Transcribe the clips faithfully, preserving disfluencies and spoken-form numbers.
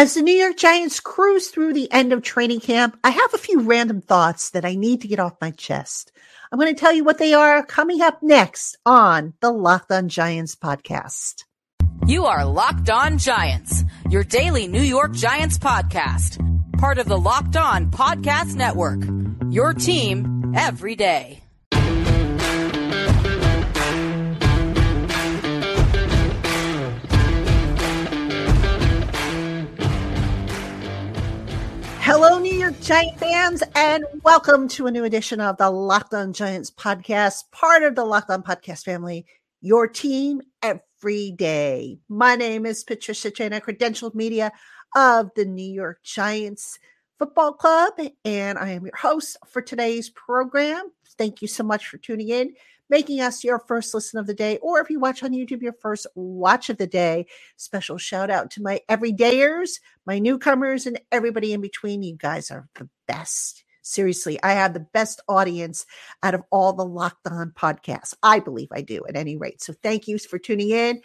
As the New York Giants cruise through the end of training camp, I have a few random thoughts that I need to get off my chest. I'm going to tell you what they are coming up next on the Locked On Giants podcast. You are Locked On Giants, your daily New York Giants podcast, part of the Locked On Podcast Network, your team every day. Hello, New York Giant fans, and welcome to a new edition of the Locked On Giants podcast, part of the Locked On Podcast family, your team every day. My name is Patricia Traina, credentialed media of the New York Giants Football Club, and I am your host for today's program. Thank you so much for tuning in, making us your first listen of the day, or if you watch on YouTube, your first watch of the day. Special shout out to my everydayers, my newcomers, and everybody in between. You guys are the best. Seriously, I have the best audience out of all the Locked On podcasts. I believe I do, at any rate. So thank you for tuning in.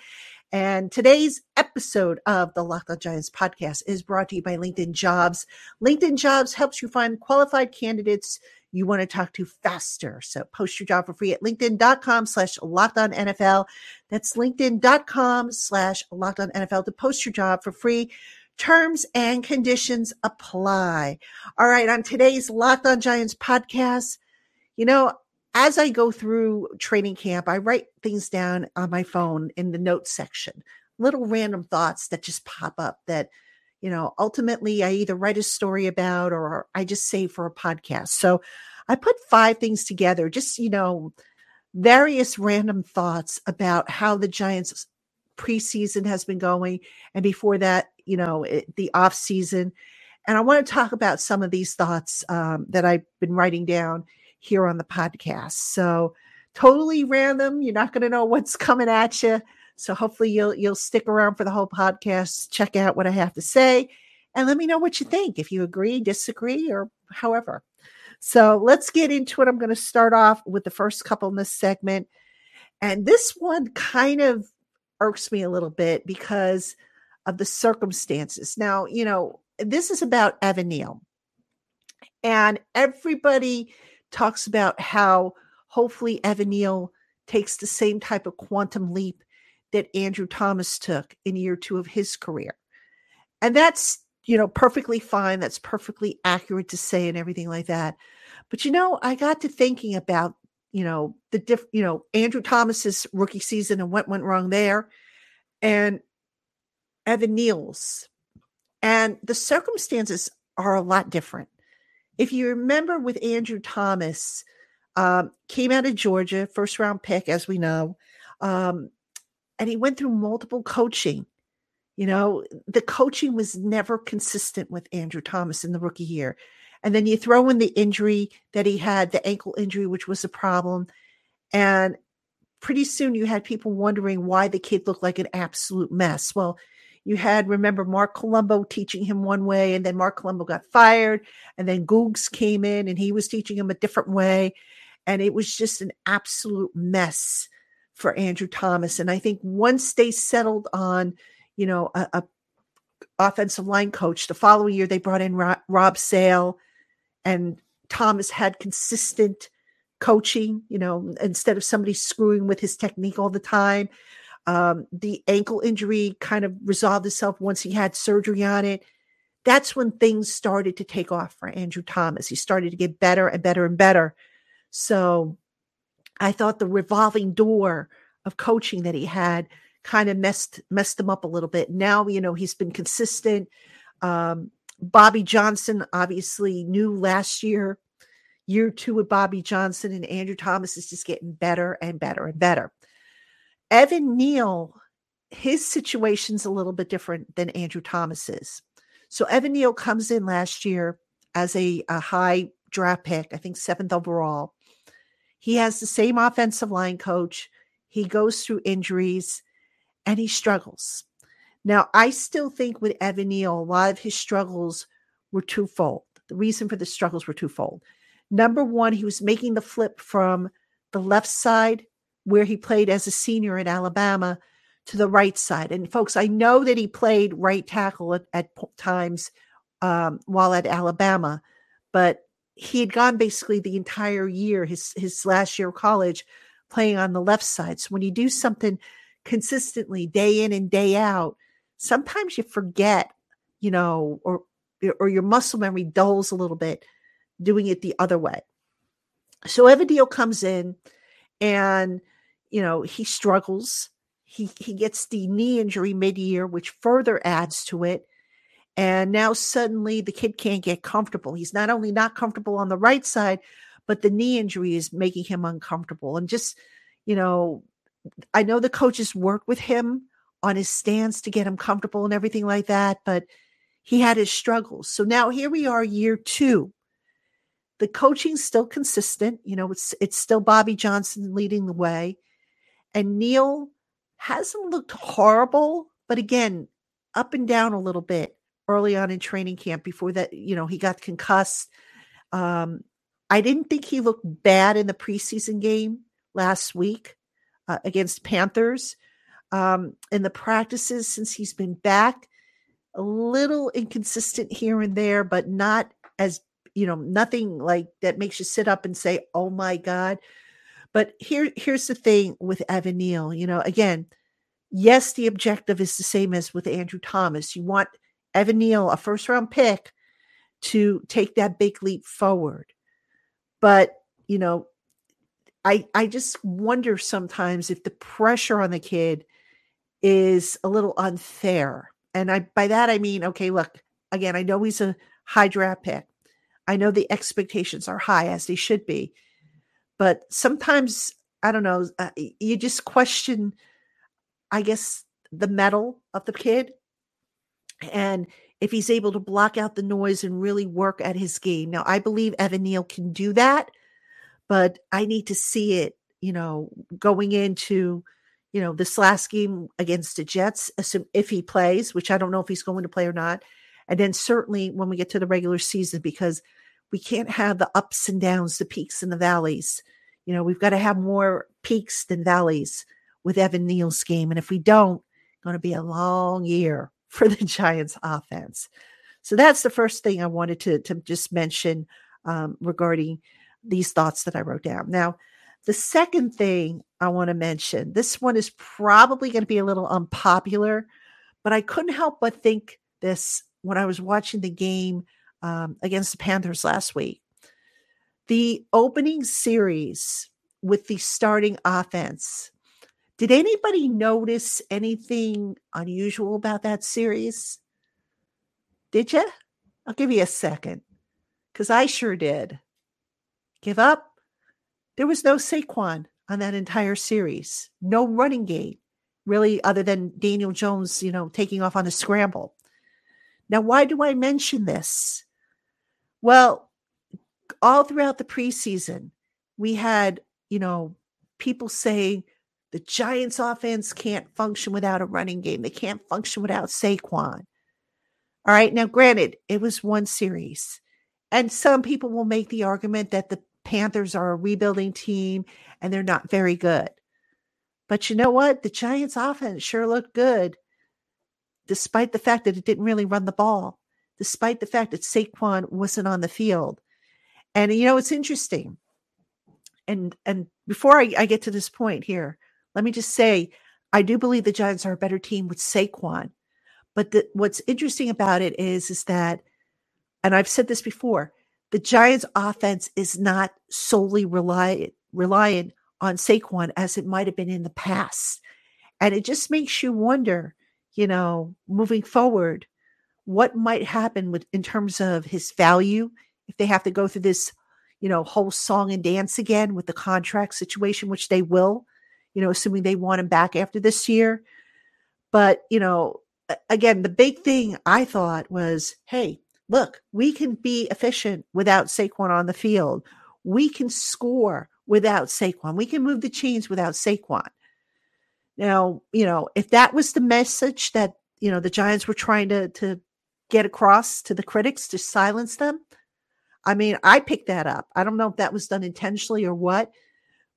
And today's episode of the Locked On Giants podcast is brought to you by LinkedIn Jobs. LinkedIn Jobs helps you find qualified candidates you want to talk to faster. So post your job for free at linkedin.com slash locked on NFL. That's linkedin.com slash locked on NFL to post your job for free. Terms and conditions apply. All right. On today's Locked On Giants podcast, you know, as I go through training camp, I write things down on my phone in the notes section, little random thoughts that just pop up that, you know, ultimately I either write a story about or I just save for a podcast. So I put five things together, just, you know, various random thoughts about how the Giants preseason has been going. And before that, you know, it, the off season. And I want to talk about some of these thoughts um, that I've been writing down here on the podcast. So totally random. You're not going to know what's coming at you. So hopefully you'll you'll stick around for the whole podcast, check out what I have to say, and let me know what you think, if you agree, disagree, or however. So let's get into it. I'm going to start off with the first couple in this segment. And this one kind of irks me a little bit because of the circumstances. Now, you know, this is about Evan Neal. And everybody talks about how hopefully Evan Neal takes the same type of quantum leap that Andrew Thomas took in year two of his career. And that's, you know, perfectly fine. That's perfectly accurate to say and everything like that. But, you know, I got to thinking about, you know, the diff, you know, Andrew Thomas's rookie season and what went wrong there, and Evan Neal's, and the circumstances are a lot different. If you remember with Andrew Thomas, um, came out of Georgia, first round pick, as we know, um, and he went through multiple coaching. You know, the coaching was never consistent with Andrew Thomas in the rookie year. And then you throw in the injury that he had, the ankle injury, which was a problem. And pretty soon you had people wondering why the kid looked like an absolute mess. Well, you had, remember, Mark Colombo teaching him one way, and then Mark Colombo got fired, and then Googs came in and he was teaching him a different way. And it was just an absolute mess for Andrew Thomas. And I think once they settled on, you know, a, a offensive line coach, the following year they brought in Rob, Rob Sale, and Thomas had consistent coaching, you know, instead of somebody screwing with his technique all the time. Um, the ankle injury kind of resolved itself once he had surgery on it. That's when things started to take off for Andrew Thomas. He started to get better and better and better. So I thought the revolving door of coaching that he had kind of messed messed him up a little bit. Now, you know, he's been consistent. Um, Bobby Johnson obviously knew last year, year two with Bobby Johnson, and Andrew Thomas is just getting better and better and better. Evan Neal, his situation's a little bit different than Andrew Thomas's. So Evan Neal comes in last year as a, a high draft pick, I think seventh overall. He has the same offensive line coach. He goes through injuries and he struggles. Now, I still think with Evan Neal, a lot of his struggles were twofold. The reason for the struggles were twofold. Number one, he was making the flip from the left side, where he played as a senior in Alabama, to the right side. And folks, I know that he played right tackle at, at times um, while at Alabama, but he had gone basically the entire year, his his last year of college, playing on the left side. So when you do something consistently day in and day out, sometimes you forget, you know, or or your muscle memory dulls a little bit doing it the other way. So Evan Neal comes in and, you know, he struggles. He he gets the knee injury mid-year, which further adds to it. And now suddenly the kid can't get comfortable. He's not only not comfortable on the right side, but the knee injury is making him uncomfortable. And just, you know, I know the coaches work with him on his stance to get him comfortable and everything like that, but he had his struggles. So now here we are, year two. The coaching's still consistent. You know, it's it's still Bobby Johnson leading the way. And Neal hasn't looked horrible, but again, up and down a little bit early on in training camp before that, you know, he got concussed. Um, I didn't think he looked bad in the preseason game last week uh, against Panthers. Um, in the practices since he's been back, a little inconsistent here and there, but not as, you know, nothing like that makes you sit up and say, oh my God. But here, here's the thing with Evan Neal, you know, again, yes, the objective is the same as with Andrew Thomas. You want Evan Neal, a first round pick, to take that big leap forward. But, you know, I, I just wonder sometimes if the pressure on the kid is a little unfair. And I, by that, I mean, okay, look, again, I know he's a high draft pick. I know the expectations are high, as they should be, but sometimes, I don't know, uh, you just question, I guess, the mettle of the kid. And if he's able to block out the noise and really work at his game. Now, I believe Evan Neal can do that, but I need to see it, you know, going into, you know, this last game against the Jets, if he plays, which I don't know if he's going to play or not. And then certainly when we get to the regular season, because we can't have the ups and downs, the peaks and the valleys. You know, we've got to have more peaks than valleys with Evan Neal's game. And if we don't, it's going to be a long year for the Giants offense. So that's the first thing I wanted to, to just mention um, regarding these thoughts that I wrote down. Now, the second thing I want to mention, this one is probably going to be a little unpopular, but I couldn't help but think this when I was watching the game um, against the Panthers last week. The opening series with the starting offense, did anybody notice anything unusual about that series? Did you? I'll give you a second, because I sure did. Give up? There was no Saquon on that entire series. No running game, really, other than Daniel Jones, you know, taking off on a scramble. Now, why do I mention this? Well, all throughout the preseason, we had, you know, people saying the Giants offense can't function without a running game. They can't function without Saquon. All right. Now, granted, it was one series. And some people will make the argument that the Panthers are a rebuilding team and they're not very good. But you know what? The Giants offense sure looked good, despite the fact that it didn't really run the ball, despite the fact that Saquon wasn't on the field. And, you know, it's interesting. And and before I, I get to this point here, let me just say, I do believe the Giants are a better team with Saquon. But the, what's interesting about it is, is that, and I've said this before, the Giants' offense is not solely reliant, reliant on Saquon as it might have been in the past. And it just makes you wonder, you know, moving forward, what might happen with in terms of his value if they have to go through this, you know, whole song and dance again with the contract situation, which they will, you know, assuming they want him back after this year. But, you know, again, the big thing I thought was, hey, look, we can be efficient without Saquon on the field. We can score without Saquon. We can move the chains without Saquon. Now, you know, if that was the message that, you know, the Giants were trying to, to get across to the critics to silence them, I mean, I picked that up. I don't know if that was done intentionally or what,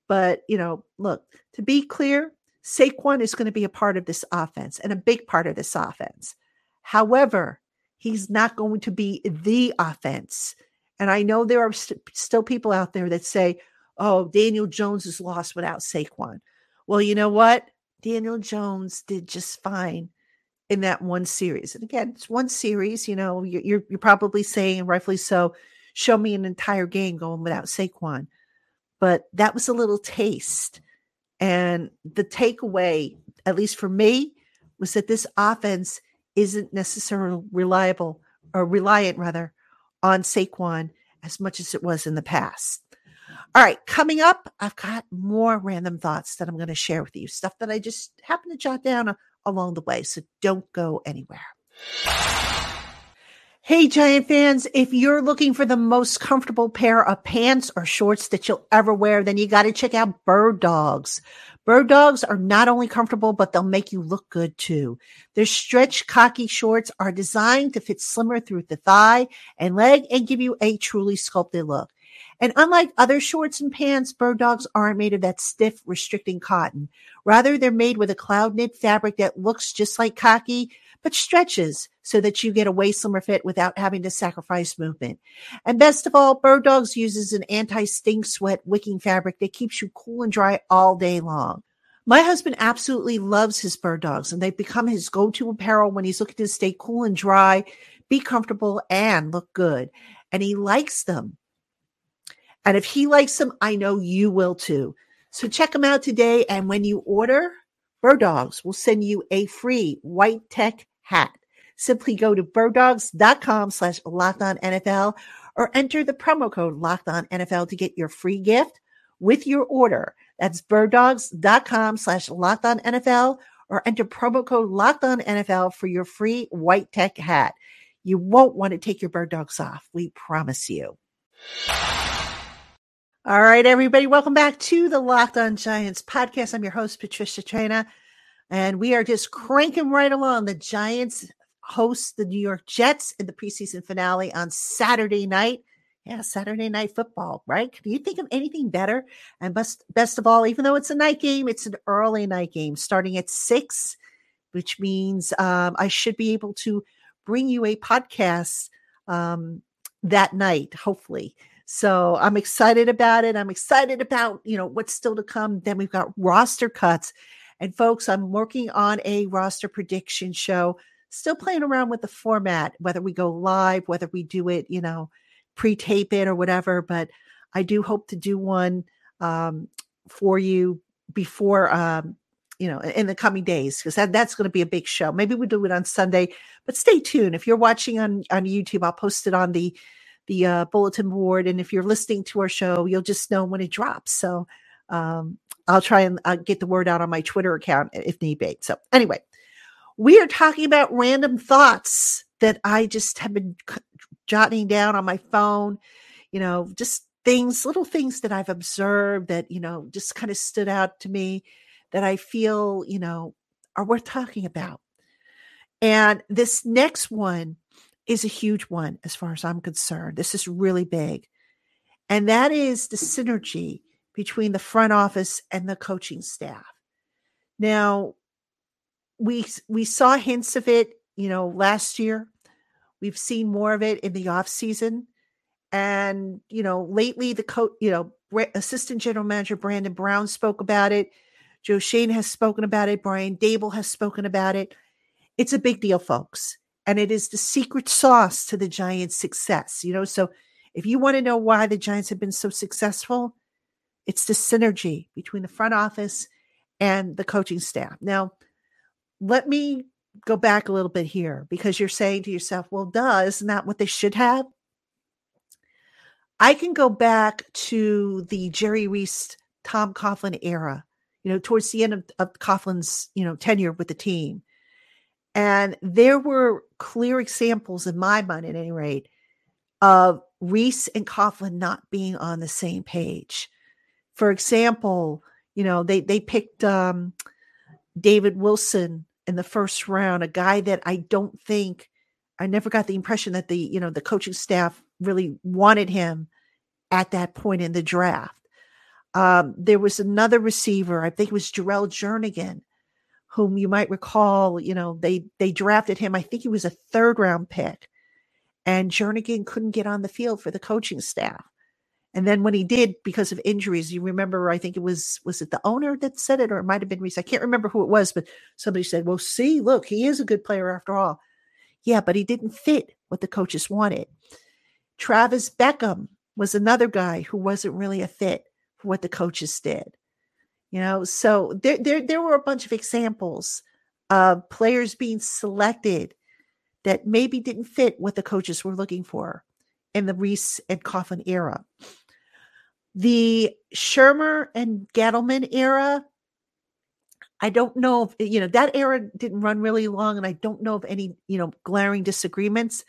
but, you know, look, to be clear, Saquon is going to be a part of this offense and a big part of this offense. However, he's not going to be the offense. And I know there are st- still people out there that say, oh, Daniel Jones is lost without Saquon. Well, you know what? Daniel Jones did just fine in that one series. And again, it's one series, you know, you're, you're probably saying, and rightfully so, show me an entire game going without Saquon. But that was a little taste. And the takeaway, at least for me, was that this offense isn't necessarily reliable or reliant rather on Saquon as much as it was in the past. All right, coming up, I've got more random thoughts that I'm going to share with you, stuff that I just happened to jot down a- along the way. So don't go anywhere. Hey, Giant fans, if you're looking for the most comfortable pair of pants or shorts that you'll ever wear, then you got to check out Bird Dogs. Bird Dogs are not only comfortable, but they'll make you look good too. Their stretch khaki shorts are designed to fit slimmer through the thigh and leg and give you a truly sculpted look. And unlike other shorts and pants, Bird Dogs aren't made of that stiff, restricting cotton. Rather, they're made with a cloud knit fabric that looks just like khaki, but stretches so that you get a way slimmer fit without having to sacrifice movement. And best of all, Bird Dogs uses an anti-stink sweat wicking fabric that keeps you cool and dry all day long. My husband absolutely loves his Bird Dogs, and they've become his go-to apparel when he's looking to stay cool and dry, be comfortable, and look good. And he likes them. And if he likes them, I know you will too. So check them out today. And when you order, Bird Dogs will send you a free white tech hat. Simply go to birddogs.com slash LockedOnNFL or enter the promo code LockedOnNFL to get your free gift with your order. That's birddogs.com slash LockedOnNFL or enter promo code LockedOnNFL for your free white tech hat. You won't want to take your Bird Dogs off. We promise you. All right, everybody, welcome back to the Locked On Giants podcast. I'm your host, Patricia Traina, and we are just cranking right along. The Giants host the New York Jets in the preseason finale on Saturday night. Yeah, Saturday night football, right? Can you think of anything better? And best, best of all, even though it's a night game, it's an early night game starting at six, which means um, I should be able to bring you a podcast um, that night, hopefully. So I'm excited about it. I'm excited about, you know, what's still to come. Then we've got roster cuts. And folks, I'm working on a roster prediction show, still playing around with the format, whether we go live, whether we do it, you know, pre-tape it or whatever. But I do hope to do one um, for you before, um, you know, in the coming days, because that, that's going to be a big show. Maybe we do it on Sunday, but stay tuned. If you're watching on, on YouTube, I'll post it on the the uh, bulletin board. And if you're listening to our show, you'll just know when it drops. So um, I'll try and uh, get the word out on my Twitter account if need be. So anyway, we are talking about random thoughts that I just have been jotting down on my phone, you know, just things, little things that I've observed that, you know, just kind of stood out to me that I feel, you know, are worth talking about. And this next one is a huge one as far as I'm concerned. This is really big. And that is the synergy between the front office and the coaching staff. Now, we we saw hints of it, you know, last year. We've seen more of it in the offseason. And, you know, lately the coach, you know, assistant general manager Brandon Brown spoke about it. Joe Schoen has spoken about it. Brian Daboll has spoken about it. It's a big deal, folks. And it is the secret sauce to the Giants' success. You know, so if you want to know why the Giants have been so successful, it's the synergy between the front office and the coaching staff. Now, let me go back a little bit here, because you're saying to yourself, well, duh, isn't that what they should have? I can go back to the Jerry Reese, Tom Coughlin era, you know, towards the end of, of Coughlin's, you know, tenure with the team. And there were clear examples in my mind, at any rate, of Reese and Coughlin not being on the same page. For example, you know, they, they picked um, David Wilson in the first round, a guy that I don't think, I never got the impression that the, you know, the coaching staff really wanted him at that point in the draft. Um, there was another receiver, I think it was Jarrell Jernigan, whom you might recall, you know, they, they drafted him. I think he was a third round pick, and Jernigan couldn't get on the field for the coaching staff. And then when he did, because of injuries, you remember, I think it was, was it the owner that said it, or it might've been Reese? I can't remember who it was, but somebody said, well, see, look, he is a good player after all. Yeah, but he didn't fit what the coaches wanted. Travis Beckham was another guy who wasn't really a fit for what the coaches did. You know, so there, there, there were a bunch of examples of players being selected that maybe didn't fit what the coaches were looking for in the Reese and Coughlin era. The Shermer and Gettleman era, I don't know if, you know, that era didn't run really long, and I don't know of any, you know, glaring disagreements,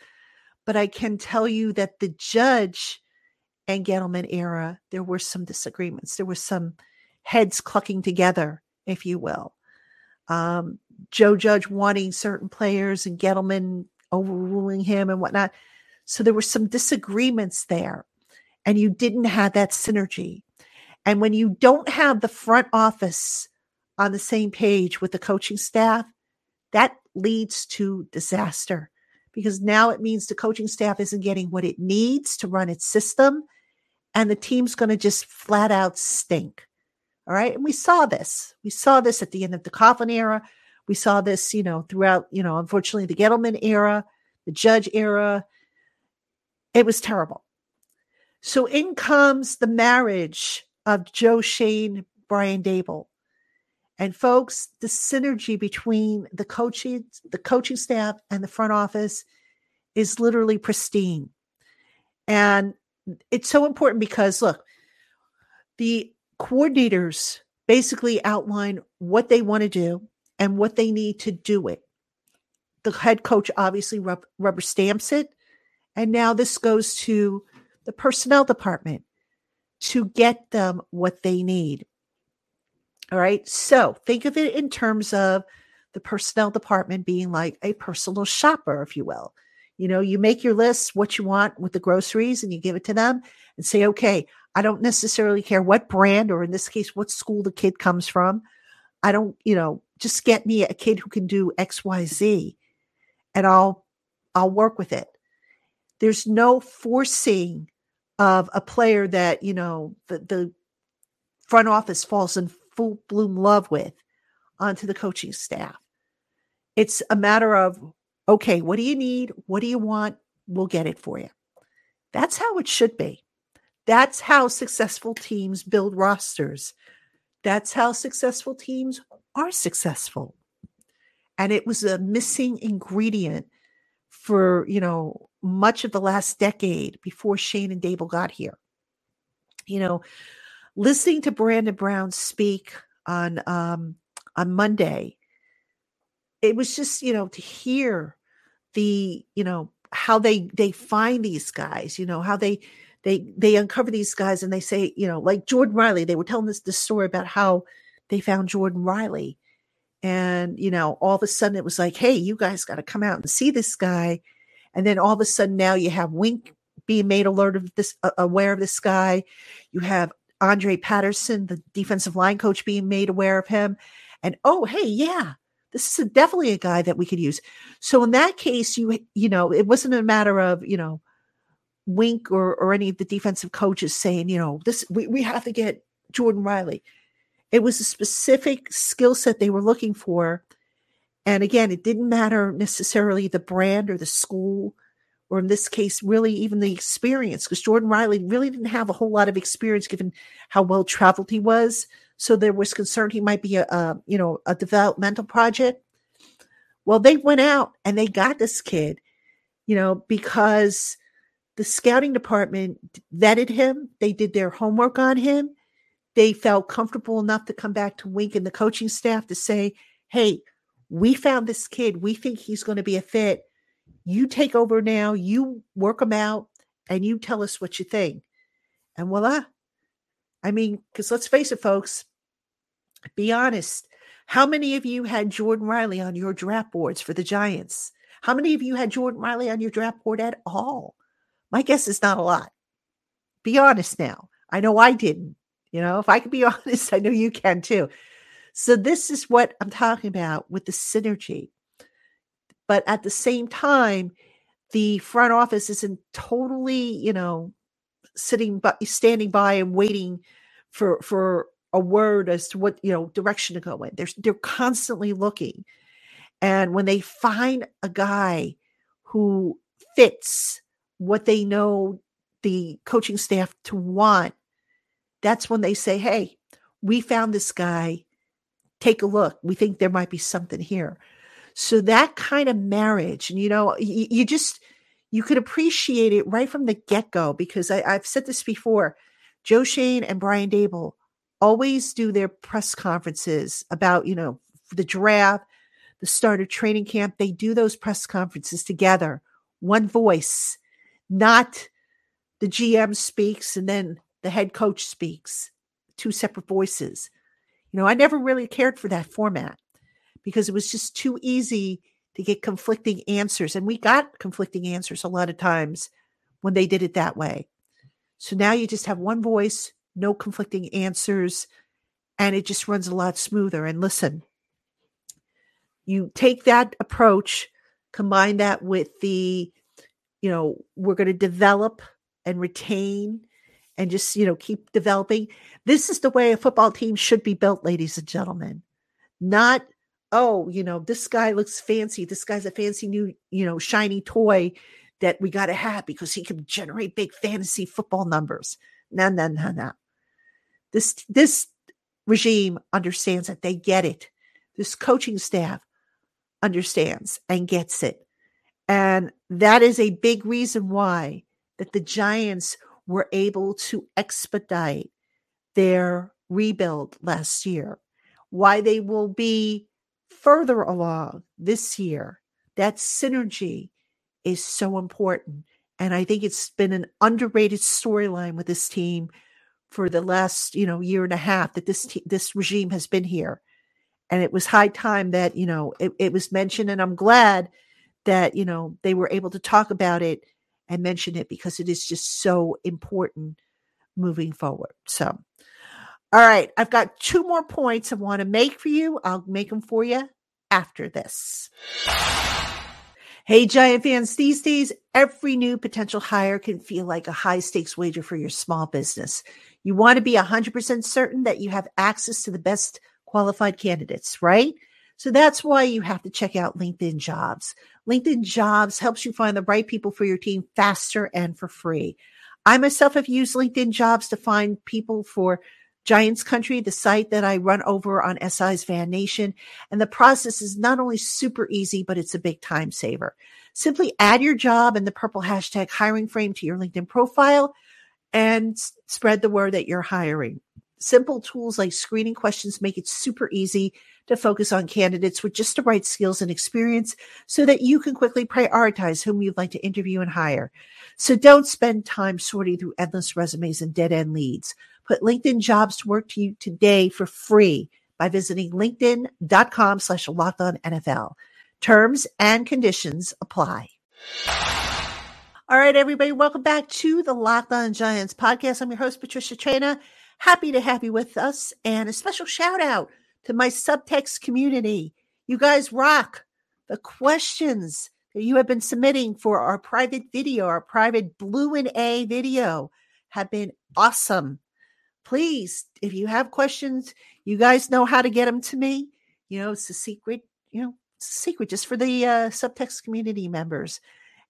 but I can tell you that the Judge and Gettleman era, there were some disagreements. There were some heads clucking together, if you will. Um, Joe Judge wanting certain players and Gettleman overruling him and whatnot. So there were some disagreements there, and you didn't have that synergy. And when you don't have the front office on the same page with the coaching staff, that leads to disaster, because now it means the coaching staff isn't getting what it needs to run its system, and the team's going to just flat out stink. All right. And we saw this, we saw this at the end of the Coughlin era. We saw this, you know, throughout, you know, unfortunately the Gettleman era, the Judge era, it was terrible. So in comes the marriage of Joe Schoen, Brian Daboll. And folks, the synergy between the coaching, the coaching staff and the front office is literally pristine. And it's so important because, look, the coordinators basically outline what they want to do and what they need to do it. The head coach obviously rub, rubber stamps it. And now this goes to the personnel department to get them what they need. All right. So think of it in terms of the personnel department being like a personal shopper, if you will. You know, you make your list, what you want with the groceries, and you give it to them and say, okay, I don't necessarily care what brand, or in this case, what school the kid comes from. I don't, you know, just get me a kid who can do X, Y, Z, and I'll, I'll work with it. There's no forcing of a player that, you know, the, the front office falls in full bloom love with onto the coaching staff. It's a matter of, okay, what do you need? What do you want? We'll get it for you. That's how it should be. That's how successful teams build rosters. That's how successful teams are successful. And it was a missing ingredient for, you know, much of the last decade before Schoen and Daboll got here. You know, listening to Brandon Brown speak on um, on Monday, it was just, you know, to hear the, you know, how they they find these guys, you know, how they they they uncover these guys, and they say, you know, like Jordan Riley, they were telling this this story about how they found Jordan Riley, and you know, all of a sudden it was like, hey, you guys got to come out and see this guy, and then all of a sudden now you have Wink being made alert of this, uh, aware of this guy, you have Andre Patterson, the defensive line coach, being made aware of him. And, oh, hey, yeah, this is a, definitely a guy that we could use. So in that case, you you know, it wasn't a matter of, you know, Wink or or any of the defensive coaches saying, you know, this we, we have to get Jordan Riley. It was a specific skill set they were looking for. And again, it didn't matter necessarily the brand or the school, or in this case, really even the experience, because Jordan Riley really didn't have a whole lot of experience given how well-traveled he was. So there was concern he might be a, a, you know, a developmental project. Well, they went out and they got this kid, you know, because the scouting department vetted him. They did their homework on him. They felt comfortable enough to come back to Wink and the coaching staff to say, hey, we found this kid. We think he's going to be a fit. You take over now, you work them out, and you tell us what you think. And voila. I mean, because let's face it, folks, be honest. How many of you had Jordan Riley on your draft boards for the Giants? How many of you had Jordan Riley on your draft board at all? My guess is not a lot. Be honest now. I know I didn't. You know, if I could be honest, I know you can too. So this is what I'm talking about with the synergy. But at the same time, the front office isn't totally, you know, sitting, by, standing by and waiting for, for a word as to what, you know, direction to go in. They're, they're constantly looking. And when they find a guy who fits what they know the coaching staff to want, that's when they say, hey, we found this guy. Take a look. We think there might be something here. So that kind of marriage, and you know, you, you just, you could appreciate it right from the get-go, because I, I've said this before, Joe Schoen and Brian Daboll always do their press conferences about, you know, the draft, the start of training camp. They do those press conferences together, one voice, not the G M speaks and then the head coach speaks, two separate voices. You know, I never really cared for that format because it was just too easy to get conflicting answers. And we got conflicting answers a lot of times when they did it that way. So now you just have one voice, no conflicting answers, and it just runs a lot smoother. And listen, you take that approach, combine that with the, you know, we're going to develop and retain and just, you know, keep developing. This is the way a football team should be built, ladies and gentlemen. Not, oh, you know, this guy looks fancy. This guy's a fancy new, you know, shiny toy that we got to have because he can generate big fantasy football numbers. No, no, no, no. This, this regime understands that. They get it. This coaching staff understands and gets it. And that is a big reason why that the Giants were able to expedite their rebuild last year, why they will be further along this year. That synergy is so important. And I think it's been an underrated storyline with this team for the last, you know, year and a half that this, te- this regime has been here. And it was high time that, you know, it, it was mentioned, and I'm glad that, you know, they were able to talk about it and mention it because it is just so important moving forward. So, all right, I've got two more points I want to make for you. I'll make them for you after this. Hey, Giant fans, these days, every new potential hire can feel like a high-stakes wager for your small business. You want to be one hundred percent certain that you have access to the best qualified candidates, right? So that's why you have to check out LinkedIn Jobs. LinkedIn Jobs helps you find the right people for your team faster and for free. I myself have used LinkedIn Jobs to find people for Giants Country, the site that I run over on S I's Fan Nation. And the process is not only super easy, but it's a big time saver. Simply add your job and the purple hashtag hiring frame to your LinkedIn profile and s- spread the word that you're hiring. Simple tools like screening questions make it super easy to focus on candidates with just the right skills and experience so that you can quickly prioritize whom you'd like to interview and hire. So don't spend time sorting through endless resumes and dead-end leads. Put LinkedIn Jobs to work to you today for free by visiting linkedin.com slash LockedOnNFL. Terms and conditions apply. All right, everybody, welcome back to the Locked On Giants podcast. I'm your host, Patricia Traina. Happy to have you with us, and a special shout out to my subtext community. You guys rock. The questions that you have been submitting for our private video, our private Blue and A video, have been awesome. Please, if you have questions, you guys know how to get them to me. You know, it's a secret, you know, it's a secret just for the uh, subtext community members.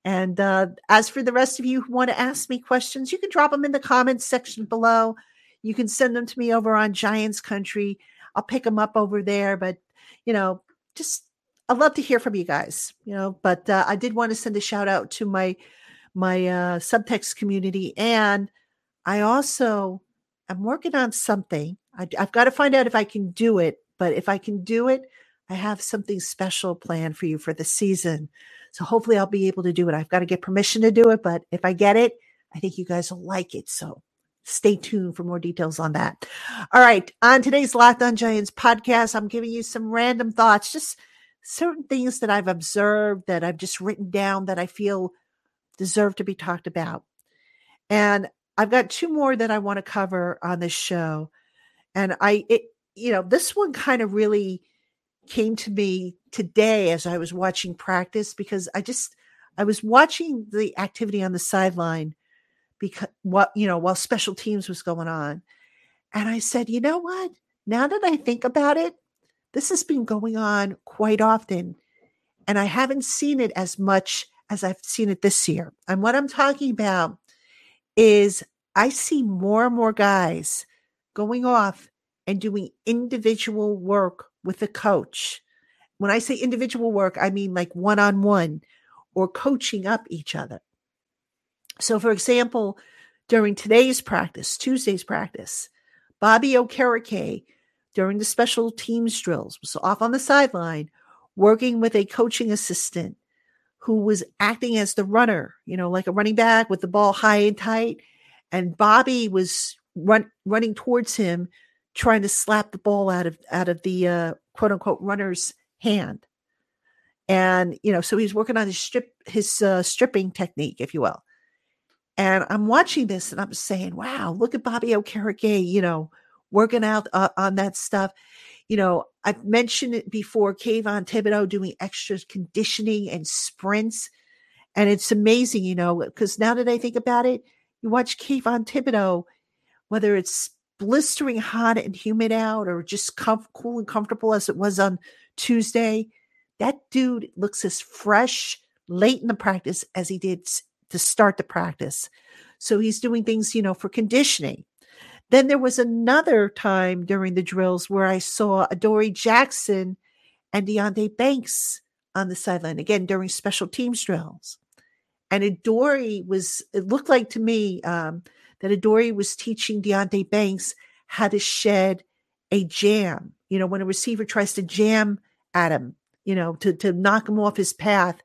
And uh, as for the rest of you who want to ask me questions, you can drop them in the comments section below. You can send them to me over on Giants Country. I'll pick them up over there. But, you know, just I'd love to hear from you guys, you know. But uh, I did want to send a shout out to my my uh, subtext community. And I also am working on something. I, I've got to find out if I can do it. But if I can do it, I have something special planned for you for the season. So hopefully I'll be able to do it. I've got to get permission to do it. But if I get it, I think you guys will like it. So stay tuned for more details on that. All right. On today's Locked On Giants podcast, I'm giving you some random thoughts, just certain things that I've observed, that I've just written down that I feel deserve to be talked about. And I've got two more that I want to cover on this show. And I, it, you know, this one kind of really came to me today as I was watching practice, because I just, I was watching the activity on the sideline because what, you know, while special teams was going on. And I said, you know what, now that I think about it, this has been going on quite often, and I haven't seen it as much as I've seen it this year. And what I'm talking about is I see more and more guys going off and doing individual work with a coach. When I say individual work, I mean like one-on-one or coaching up each other. So for example, during today's practice, Tuesday's practice, Bobby Okereke, during the special teams drills, was off on the sideline working with a coaching assistant who was acting as the runner, you know, like a running back with the ball high and tight. And Bobby was run, running towards him, trying to slap the ball out of, out of the uh, quote unquote runner's hand. And, you know, so he's working on his strip, his uh, stripping technique, if you will. And I'm watching this and I'm saying, wow, look at Bobby Okereke, you know, working out uh, on that stuff. You know, I've mentioned it before, Kayvon Thibodeau doing extra conditioning and sprints. And it's amazing, you know, because now that I think about it, you watch Kayvon Thibodeau, whether it's blistering hot and humid out or just com- cool and comfortable as it was on Tuesday, that dude looks as fresh late in the practice as he did to start the practice. So he's doing things, you know, for conditioning. Then there was another time during the drills where I saw Adoree Jackson and Deontay Banks on the sideline, again, during special teams drills. And Adoree was, it looked like to me um, that Adoree was teaching Deontay Banks how to shed a jam. You know, when a receiver tries to jam at him, you know, to, to knock him off his path,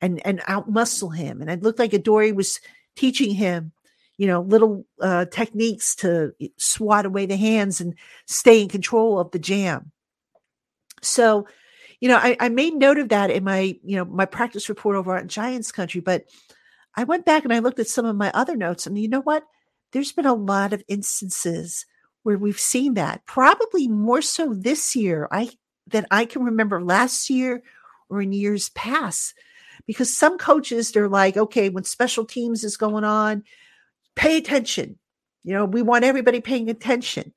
and and outmuscle him. And it looked like Adoree was teaching him, you know, little uh, techniques to swat away the hands and stay in control of the jam. So, you know, I, I made note of that in my, you know, my practice report over at Giants Country, but I went back and I looked at some of my other notes, and you know what? There's been a lot of instances where we've seen that, probably more so this year I than I can remember last year or in years past. Because some coaches, they're like, okay, when special teams is going on, pay attention. You know, we want everybody paying attention.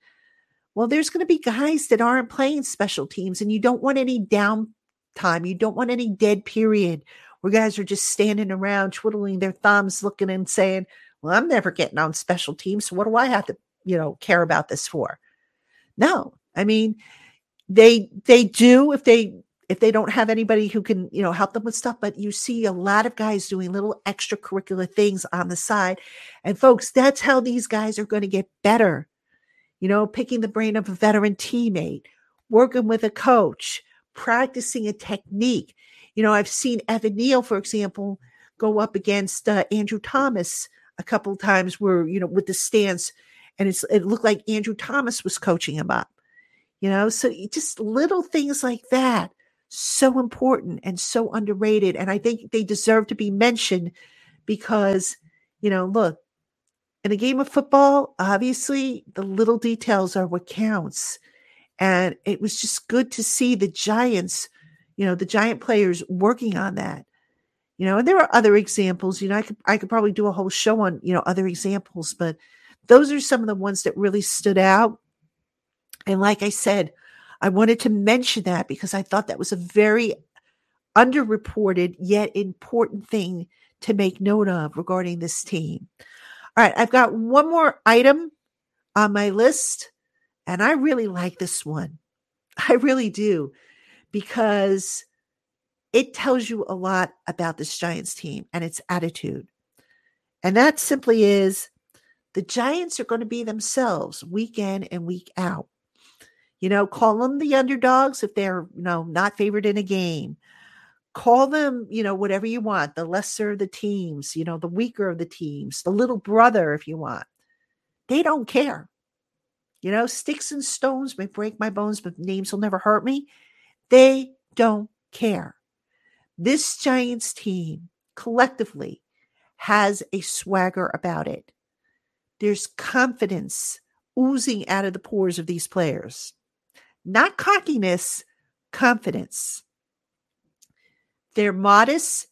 Well, there's going to be guys that aren't playing special teams, and you don't want any downtime. You don't want any dead period where guys are just standing around, twiddling their thumbs, looking and saying, well, I'm never getting on special teams, so what do I have to, you know, care about this for? No, I mean, they they do if they – if they don't have anybody who can, you know, help them with stuff. But you see a lot of guys doing little extracurricular things on the side. And folks, that's how these guys are going to get better. You know, picking the brain of a veteran teammate, working with a coach, practicing a technique. You know, I've seen Evan Neal, for example, go up against uh, Andrew Thomas a couple of times where, you know, with the stance, and it's, it looked like Andrew Thomas was coaching him up, you know, so just little things like that. So important and so underrated. And I think they deserve to be mentioned because, you know, look, in a game of football, obviously the little details are what counts. And it was just good to see the Giants, you know, the Giant players working on that, you know, and there are other examples, you know, I could, I could probably do a whole show on, you know, other examples, but those are some of the ones that really stood out. And like I said, I wanted to mention that because I thought that was a very underreported yet important thing to make note of regarding this team. All right, I've got one more item on my list, and I really like this one. I really do, because it tells you a lot about this Giants team and its attitude. And that simply is the Giants are going to be themselves week in and week out. You know, call them the underdogs if they're, you know, not favored in a game. Call them, you know, whatever you want, the lesser of the teams, you know, the weaker of the teams, the little brother, if you want. They don't care. You know, sticks and stones may break my bones, but names will never hurt me. They don't care. This Giants team collectively has a swagger about it. There's confidence oozing out of the pores of these players. Not cockiness, confidence. They're modest,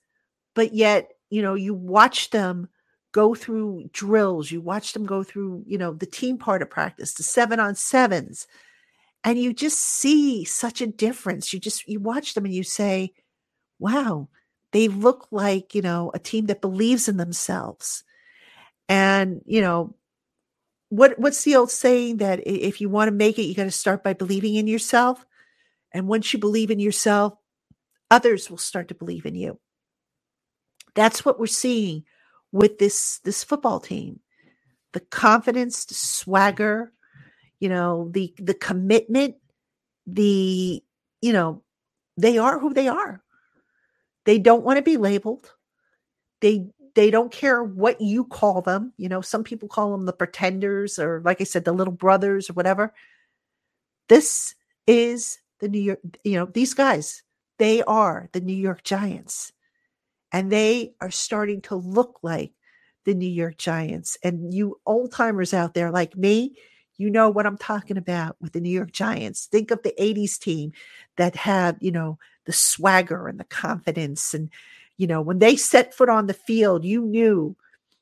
but yet, you know, you watch them go through drills. You watch them go through, you know, the team part of practice, the seven on sevens. And you just see such a difference. You just, you watch them and you say, wow, they look like, you know, a team that believes in themselves. And, you know, what what's the old saying that if you want to make it, you got to start by believing in yourself. And once you believe in yourself, others will start to believe in you. That's what we're seeing with this, this football team. The confidence, the swagger, you know, the, the commitment, the, you know, they are who they are. They don't want to be labeled. They They don't care what you call them. You know, some people call them the pretenders or, like I said, the little brothers or whatever. This is the New York, you know, these guys, they are the New York Giants. And they are starting to look like the New York Giants. And you old timers out there like me, you know what I'm talking about with the New York Giants. Think of the eighties team that had, you know, the swagger and the confidence and, you know, when they set foot on the field, you knew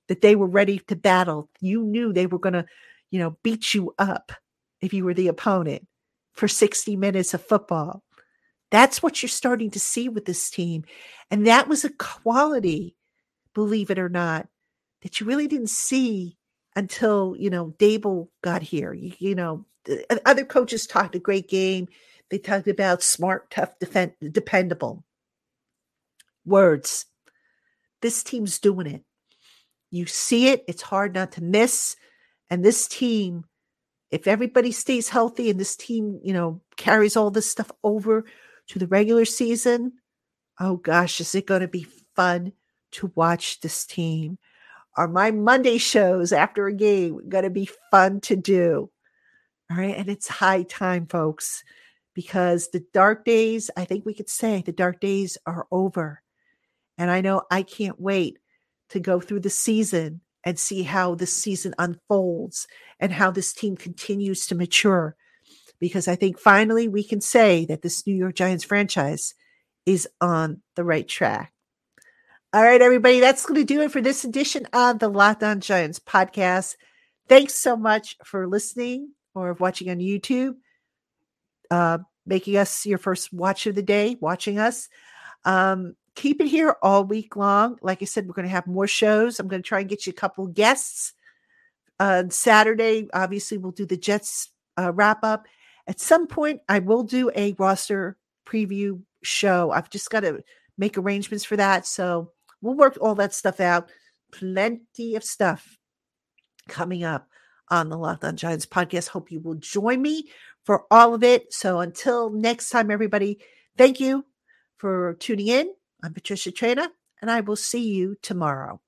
that they were ready to battle. You knew they were going to, you know, beat you up if you were the opponent for sixty minutes of football. That's what you're starting to see with this team. And that was a quality, believe it or not, that you really didn't see until, you know, Daboll got here. You, you know, other coaches talked a great game. They talked about smart, tough, defend, dependable. Words. This team's doing it. You see it. It's hard not to miss. And this team, if everybody stays healthy and this team, you know, carries all this stuff over to the regular season, oh gosh, is it going to be fun to watch this team? Are my Monday shows after a game going to be fun to do? All right. And it's high time, folks, because the dark days, I think we could say the dark days are over. And I know I can't wait to go through the season and see how this season unfolds and how this team continues to mature. Because I think finally we can say that this New York Giants franchise is on the right track. All right, everybody, that's going to do it for this edition of the Locked On Giants podcast. Thanks so much for listening or watching on YouTube, uh, making us your first watch of the day, watching us. Um, Keep it here all week long. Like I said, we're going to have more shows. I'm going to try and get you a couple guests. Uh, Saturday, obviously, we'll do the Jets uh, wrap-up. At some point, I will do a roster preview show. I've just got to make arrangements for that. So we'll work all that stuff out. Plenty of stuff coming up on the Locked On Giants podcast. Hope you will join me for all of it. So until next time, everybody, thank you for tuning in. I'm Patricia Traina, and I will see you tomorrow.